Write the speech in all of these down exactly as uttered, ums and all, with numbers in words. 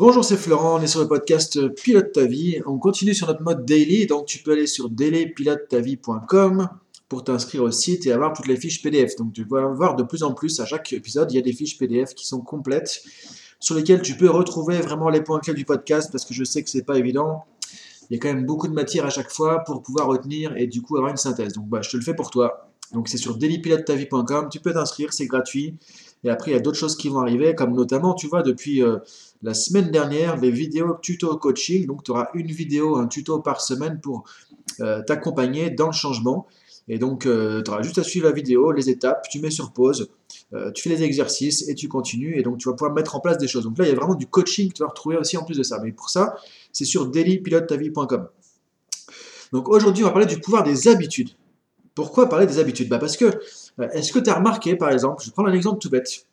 Bonjour, c'est Florent, on est sur le podcast Pilote ta vie. On continue sur notre mode daily, donc tu peux aller sur daily pilote ta vie point com pour t'inscrire au site et avoir toutes les fiches P D F. Donc tu vas voir de plus en plus, à chaque épisode, il y a des fiches P D F qui sont complètes, sur lesquelles tu peux retrouver vraiment les points clés du podcast, parce que je sais que c'est pas évident. Il y a quand même beaucoup de matière à chaque fois pour pouvoir retenir et du coup avoir une synthèse. Donc bah, je te le fais pour toi. Donc c'est sur daily pilote ta vie point com, tu peux t'inscrire, c'est gratuit. Et après, il y a d'autres choses qui vont arriver, comme notamment, tu vois, depuis euh, la semaine dernière, les vidéos tuto coaching. Donc tu auras une vidéo, un tuto par semaine pour euh, t'accompagner dans le changement. Et donc, euh, tu auras juste à suivre la vidéo, les étapes, tu mets sur pause, euh, tu fais les exercices et tu continues. Et donc, tu vas pouvoir mettre en place des choses. Donc là, il y a vraiment du coaching que tu vas retrouver aussi en plus de ça. Mais pour ça, c'est sur daily pilote ta vie point com. Donc aujourd'hui, on va parler du pouvoir des habitudes. Pourquoi parler des habitudes ? Bah parce que, est-ce que tu as remarqué, par exemple, je prends un exemple tout bête,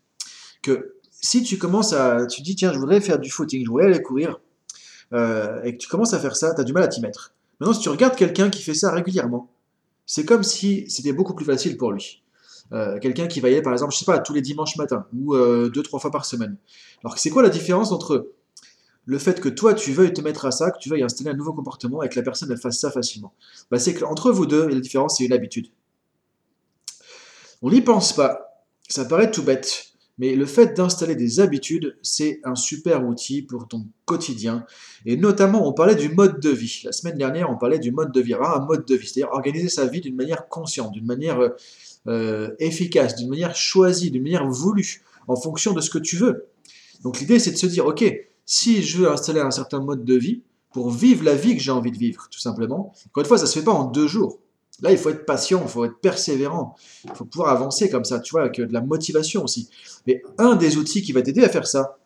que si tu commences à, tu dis, tiens, je voudrais faire du footing, je voudrais aller courir, euh, et que tu commences à faire ça, tu as du mal à t'y mettre. Maintenant, si tu regardes quelqu'un qui fait ça régulièrement, c'est comme si c'était beaucoup plus facile pour lui. Euh, quelqu'un qui va y aller, par exemple, je sais pas, tous les dimanches matin, ou euh, deux, trois fois par semaine. Alors, c'est quoi la différence entre le fait que toi, tu veuilles te mettre à ça, que tu veuilles installer un nouveau comportement et que la personne, elle fasse ça facilement? Bah, c'est qu'entre vous deux, la différence, c'est une habitude. On n'y pense pas, ça paraît tout bête, mais le fait d'installer des habitudes, c'est un super outil pour ton quotidien. Et notamment, on parlait du mode de vie. La semaine dernière, on parlait du mode de vie. Avoir un mode de vie, c'est-à-dire organiser sa vie d'une manière consciente, d'une manière euh, efficace, d'une manière choisie, d'une manière voulue, en fonction de ce que tu veux. Donc l'idée, c'est de se dire, ok, si je veux installer un certain mode de vie, pour vivre la vie que j'ai envie de vivre, tout simplement, encore une fois, ça ne se fait pas en deux jours. Là, il faut être patient, il faut être persévérant, il faut pouvoir avancer comme ça, tu vois, avec de la motivation aussi. Mais un des outils qui va t'aider à faire ça,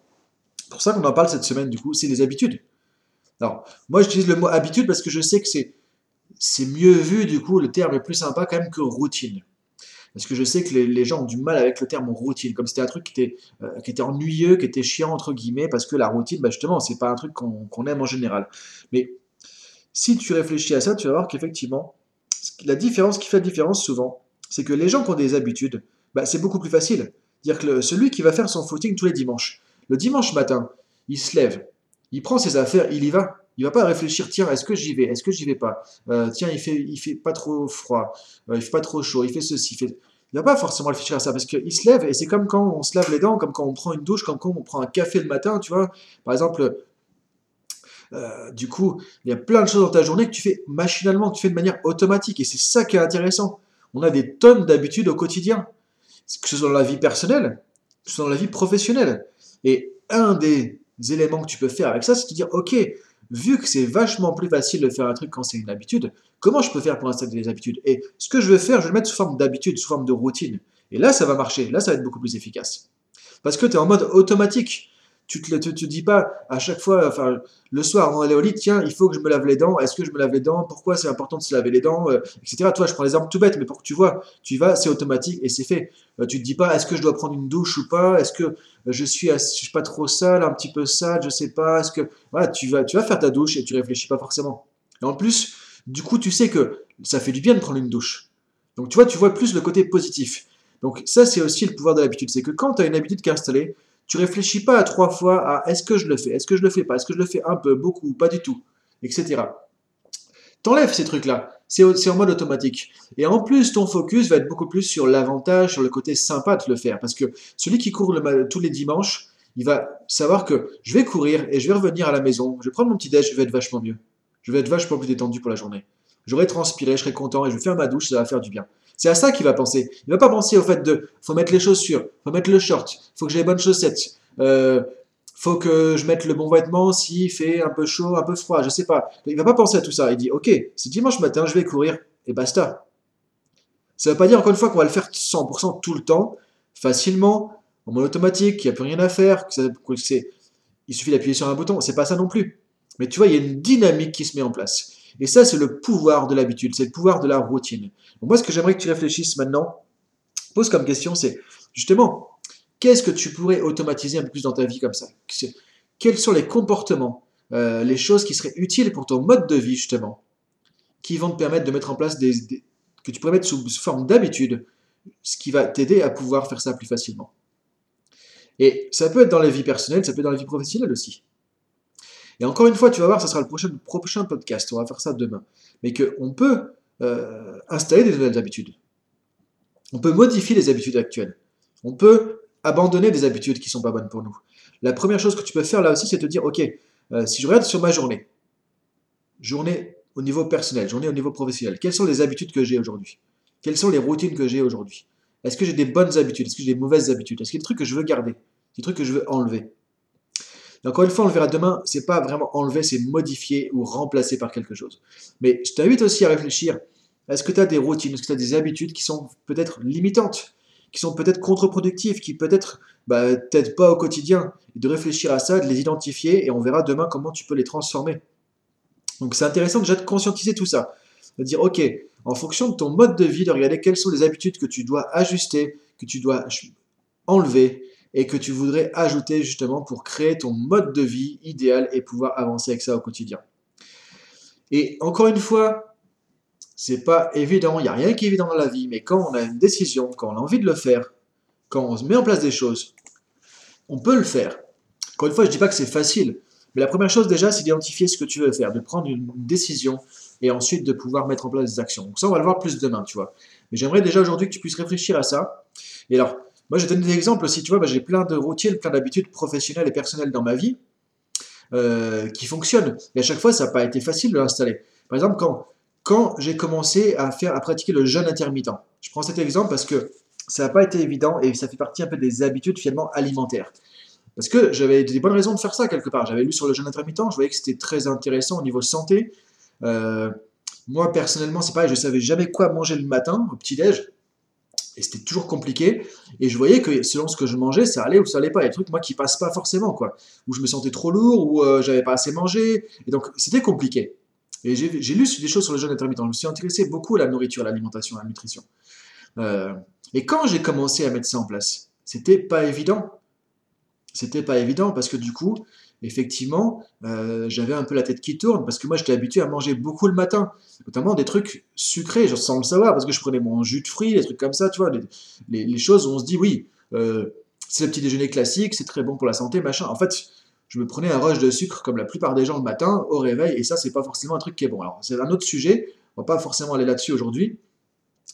c'est pour ça qu'on en parle cette semaine du coup, c'est les habitudes. Alors, moi j'utilise le mot habitude parce que je sais que c'est, c'est mieux vu du coup, le terme est plus sympa quand même que routine. Parce que je sais que les, les gens ont du mal avec le terme routine, comme c'était un truc qui était, euh, qui était ennuyeux, qui était chiant entre guillemets, parce que la routine, bah, justement, c'est pas un truc qu'on, qu'on aime en général. Mais si tu réfléchis à ça, tu vas voir qu'effectivement, la différence qui fait la différence souvent, c'est que les gens qui ont des habitudes, bah, c'est beaucoup plus facile. Dire que le, celui qui va faire son footing tous les dimanches, le dimanche matin, il se lève, il prend ses affaires, il y va. Il ne va pas réfléchir, tiens, est-ce que j'y vais, est-ce que j'y vais pas, euh, tiens, il fait, il fait pas trop froid, euh, il fait pas trop chaud, il fait ceci, il fait... Il ne va pas forcément réfléchir à ça, parce qu'il se lève, et c'est comme quand on se lave les dents, comme quand on prend une douche, comme quand on prend un café le matin, tu vois. Par exemple, Euh, du coup, il y a plein de choses dans ta journée que tu fais machinalement, que tu fais de manière automatique, et c'est ça qui est intéressant. On a des tonnes d'habitudes au quotidien, que ce soit dans la vie personnelle, que ce soit dans la vie professionnelle. Et un des éléments que tu peux faire avec ça, c'est de dire, ok, vu que c'est vachement plus facile de faire un truc quand c'est une habitude, comment je peux faire pour installer des habitudes? Et ce que je veux faire, je vais le mettre sous forme d'habitude, sous forme de routine. Et là, ça va marcher, là, ça va être beaucoup plus efficace. Parce que tu es en mode automatique. Tu ne te, te, te dis pas à chaque fois, enfin, le soir avant d'aller au lit, tiens, il faut que je me lave les dents, est-ce que je me lave les dents, pourquoi c'est important de se laver les dents, euh, et cetera. Toi, je prends l'exemple tout bête, mais pour que tu vois, tu y vas, c'est automatique et c'est fait. Euh, tu ne te dis pas, est-ce que je dois prendre une douche ou pas, est-ce que je suis, je suis pas trop sale, un petit peu sale, je sais pas, est-ce que... Voilà, tu vas, tu vas faire ta douche et tu réfléchis pas forcément. Et en plus, du coup, tu sais que ça fait du bien de prendre une douche. Donc, tu vois, tu vois plus le côté positif. Donc, ça, c'est aussi le pouvoir de l'habitude. C'est que quand tu as une habitude qui est installée, tu réfléchis pas à trois fois à est-ce que je le fais, est-ce que je le fais pas, est-ce que je le fais un peu, beaucoup, pas du tout, et cetera. T'enlèves ces trucs-là, c'est, c'est en mode automatique. Et en plus, ton focus va être beaucoup plus sur l'avantage, sur le côté sympa de le faire. Parce que celui qui court le, tous les dimanches, il va savoir que je vais courir et je vais revenir à la maison, je vais prendre mon petit-déj, je vais être vachement mieux. Je vais être vachement plus détendu pour la journée. J'aurai transpiré, je serai content et je vais faire ma douche, ça va faire du bien. C'est à ça qu'il va penser. Il ne va pas penser au fait de « faut mettre les chaussures, faut mettre le short, faut que j'ai les bonnes chaussettes, euh, faut que je mette le bon vêtement s'il fait un peu chaud, un peu froid, je sais pas. » Il ne va pas penser à tout ça. Il dit « ok, c'est dimanche matin, je vais courir et basta. » Ça ne veut pas dire encore une fois qu'on va le faire cent pour cent tout le temps, facilement, en mode automatique, qu'il n'y a plus rien à faire, que ça, que c'est, il suffit d'appuyer sur un bouton. C'est pas ça non plus. Mais tu vois, il y a une dynamique qui se met en place. Et ça, c'est le pouvoir de l'habitude, c'est le pouvoir de la routine. Donc moi, ce que j'aimerais que tu réfléchisses maintenant, pose comme question, c'est justement, qu'est-ce que tu pourrais automatiser un peu plus dans ta vie comme ça? Quels sont les comportements, euh, les choses qui seraient utiles pour ton mode de vie, justement, qui vont te permettre de mettre en place des... des que tu pourrais mettre sous, sous forme d'habitude, ce qui va t'aider à pouvoir faire ça plus facilement. Et ça peut être dans la vie personnelle, ça peut être dans la vie professionnelle aussi. Et encore une fois, tu vas voir, ça sera le prochain, le prochain podcast, on va faire ça demain. Mais qu'on peut euh, installer des nouvelles habitudes. On peut modifier les habitudes actuelles. On peut abandonner des habitudes qui ne sont pas bonnes pour nous. La première chose que tu peux faire là aussi, c'est te dire, ok, euh, si je regarde sur ma journée, journée au niveau personnel, journée au niveau professionnel, quelles sont les habitudes que j'ai aujourd'hui ? Quelles sont les routines que j'ai aujourd'hui ? Est-ce que j'ai des bonnes habitudes ? Est-ce que j'ai des mauvaises habitudes ? Est-ce qu'il y a des trucs que je veux garder ? Des trucs que je veux enlever ? Et encore une fois, on le verra demain, c'est pas vraiment enlever, c'est modifier ou remplacer par quelque chose. Mais je t'invite aussi à réfléchir, est-ce que tu as des routines, est-ce que tu as des habitudes qui sont peut-être limitantes, qui sont peut-être contre-productives, qui peut-être bah, t'aident pas au quotidien, et de réfléchir à ça, de les identifier, et on verra demain comment tu peux les transformer. Donc c'est intéressant déjà de conscientiser tout ça, de dire ok, en fonction de ton mode de vie, de regarder quelles sont les habitudes que tu dois ajuster, que tu dois enlever, et que tu voudrais ajouter justement pour créer ton mode de vie idéal et pouvoir avancer avec ça au quotidien. Et encore une fois, c'est pas évident, il n'y a rien qui est évident dans la vie, mais quand on a une décision, quand on a envie de le faire, quand on se met en place des choses, on peut le faire. Encore une fois, je ne dis pas que c'est facile, mais la première chose déjà, c'est d'identifier ce que tu veux faire, de prendre une décision et ensuite de pouvoir mettre en place des actions. Donc ça, on va le voir plus demain, tu vois. Mais j'aimerais déjà aujourd'hui que tu puisses réfléchir à ça. Et alors, moi, je vais te donner des exemples aussi, tu vois, bah, j'ai plein de routines, plein d'habitudes professionnelles et personnelles dans ma vie euh, qui fonctionnent. Et à chaque fois, ça n'a pas été facile de l'installer. Par exemple, quand, quand j'ai commencé à, faire, à pratiquer le jeûne intermittent, je prends cet exemple parce que ça n'a pas été évident et ça fait partie un peu des habitudes finalement alimentaires. Parce que j'avais des bonnes raisons de faire ça quelque part. J'avais lu sur le jeûne intermittent, je voyais que c'était très intéressant au niveau santé. Euh, moi, personnellement, c'est pareil, je ne savais jamais quoi manger le matin au petit-déj. Et c'était toujours compliqué, et je voyais que selon ce que je mangeais, ça allait ou ça allait pas, il y a des trucs moi qui passent pas forcément, quoi, où je me sentais trop lourd, où euh, j'avais pas assez mangé, et donc c'était compliqué, et j'ai, j'ai lu des choses sur le jeûne intermittent, je me suis intéressé beaucoup à la nourriture, à l'alimentation, à la nutrition, euh, et quand j'ai commencé à mettre ça en place, c'était pas évident, c'était pas évident, parce que du coup, effectivement, euh, j'avais un peu la tête qui tourne, parce que moi j'étais habitué à manger beaucoup le matin, notamment des trucs sucrés, genre, sans le savoir, parce que je prenais mon jus de fruits, des trucs comme ça, tu vois, les, les, les choses où on se dit, oui, euh, c'est le petit déjeuner classique, c'est très bon pour la santé, machin. En fait, je me prenais un rush de sucre, comme la plupart des gens le matin, au réveil, et ça, c'est pas forcément un truc qui est bon. Alors, c'est un autre sujet, on va pas forcément aller là-dessus aujourd'hui,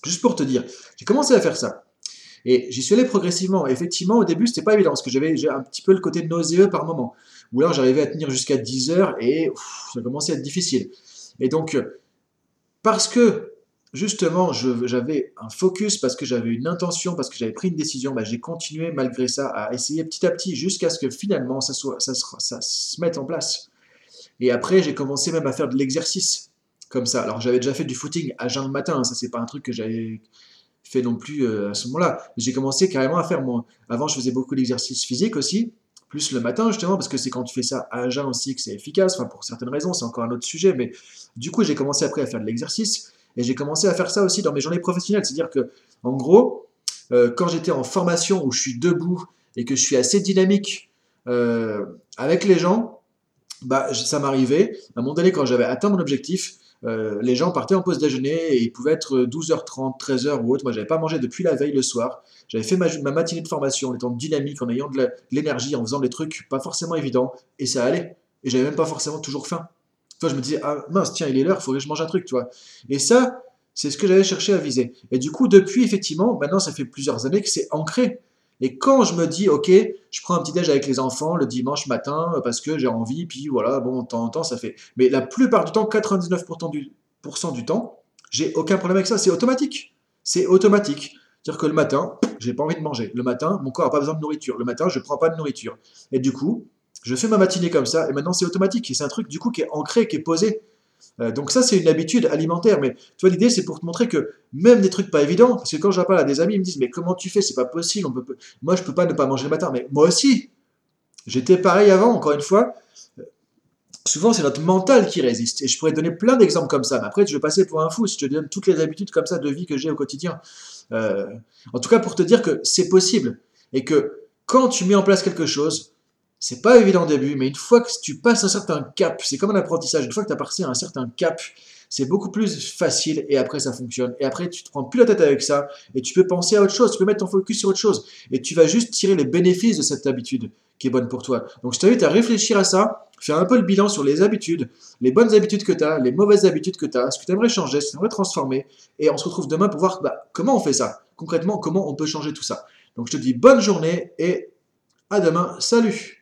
juste pour te dire, j'ai commencé à faire ça. Et j'y suis allé progressivement. Effectivement, au début, c'était pas évident, parce que j'avais un petit peu le côté nauséeux par moment. Ou là, j'arrivais à tenir jusqu'à dix heures, et ouf, ça commençait à être difficile. Et donc, parce que, justement, je, j'avais un focus, parce que j'avais une intention, parce que j'avais pris une décision, bah, j'ai continué, malgré ça, à essayer petit à petit, jusqu'à ce que, finalement, ça, soit, ça, ça, ça se mette en place. Et après, j'ai commencé même à faire de l'exercice, comme ça. Alors, j'avais déjà fait du footing à jeun le matin, hein, ça, c'est pas un truc que j'avais fait non plus euh, à ce moment-là. J'ai commencé carrément à faire mon... Avant, je faisais beaucoup d'exercices physiques aussi, plus le matin justement, parce que c'est quand tu fais ça à jeun aussi que c'est efficace, enfin pour certaines raisons, c'est encore un autre sujet, mais du coup, j'ai commencé après à faire de l'exercice, et j'ai commencé à faire ça aussi dans mes journées professionnelles, c'est-à-dire que, en gros, euh, quand j'étais en formation, où je suis debout, et que je suis assez dynamique euh, avec les gens, bah, ça m'arrivait, à un moment donné, quand j'avais atteint mon objectif, Euh, les gens partaient en pause déjeuner et ils pouvaient être douze heures trente, treize heures ou autre. Moi, je n'avais pas mangé depuis la veille le soir. J'avais fait ma, ma matinée de formation en étant dynamique, en ayant de, la, de l'énergie, en faisant des trucs pas forcément évidents. Et ça allait. Et j'avais même pas forcément toujours faim. Enfin, je me disais, ah mince, tiens, il est l'heure, il faudrait que je mange un truc, tu vois. Et ça, c'est ce que j'avais cherché à viser. Et du coup, depuis, effectivement, maintenant, ça fait plusieurs années que c'est ancré. Et quand je me dis, ok, je prends un petit déj avec les enfants le dimanche matin parce que j'ai envie, puis voilà, bon, de temps en temps, ça fait... Mais la plupart du temps, quatre-vingt-dix-neuf pour cent du, du temps, j'ai aucun problème avec ça, c'est automatique. C'est automatique. C'est-à-dire que le matin, j'ai pas envie de manger. Le matin, mon corps n'a pas besoin de nourriture. Le matin, je prends pas de nourriture. Et du coup, je fais ma matinée comme ça, et maintenant, c'est automatique. Et c'est un truc, du coup, qui est ancré, qui est posé. Euh, donc ça, c'est une habitude alimentaire, mais tu vois, l'idée, c'est pour te montrer que même des trucs pas évidents, parce que quand j'appelle à des amis, ils me disent, mais comment tu fais, c'est pas possible, on peut... moi, je peux pas ne pas manger le matin, mais moi aussi, j'étais pareil avant, encore une fois, euh, souvent, c'est notre mental qui résiste, et je pourrais te donner plein d'exemples comme ça, mais après, je vais passer pour un fou si je te donne toutes les habitudes comme ça de vie que j'ai au quotidien, euh, en tout cas, pour te dire que c'est possible, et que quand tu mets en place quelque chose, c'est pas évident au début, mais une fois que tu passes un certain cap, c'est comme un apprentissage, une fois que tu as passé un certain cap, c'est beaucoup plus facile et après ça fonctionne. Et après, tu te prends plus la tête avec ça et tu peux penser à autre chose, tu peux mettre ton focus sur autre chose et tu vas juste tirer les bénéfices de cette habitude qui est bonne pour toi. Donc je t'invite à réfléchir à ça, Faire un peu le bilan sur les habitudes, les bonnes habitudes que tu as, les mauvaises habitudes que tu as, ce que tu aimerais changer, ce que tu aimerais transformer. Et on se retrouve demain pour voir bah, comment on fait ça. Concrètement, comment on peut changer tout ça. Donc je te dis bonne journée et à demain. Salut!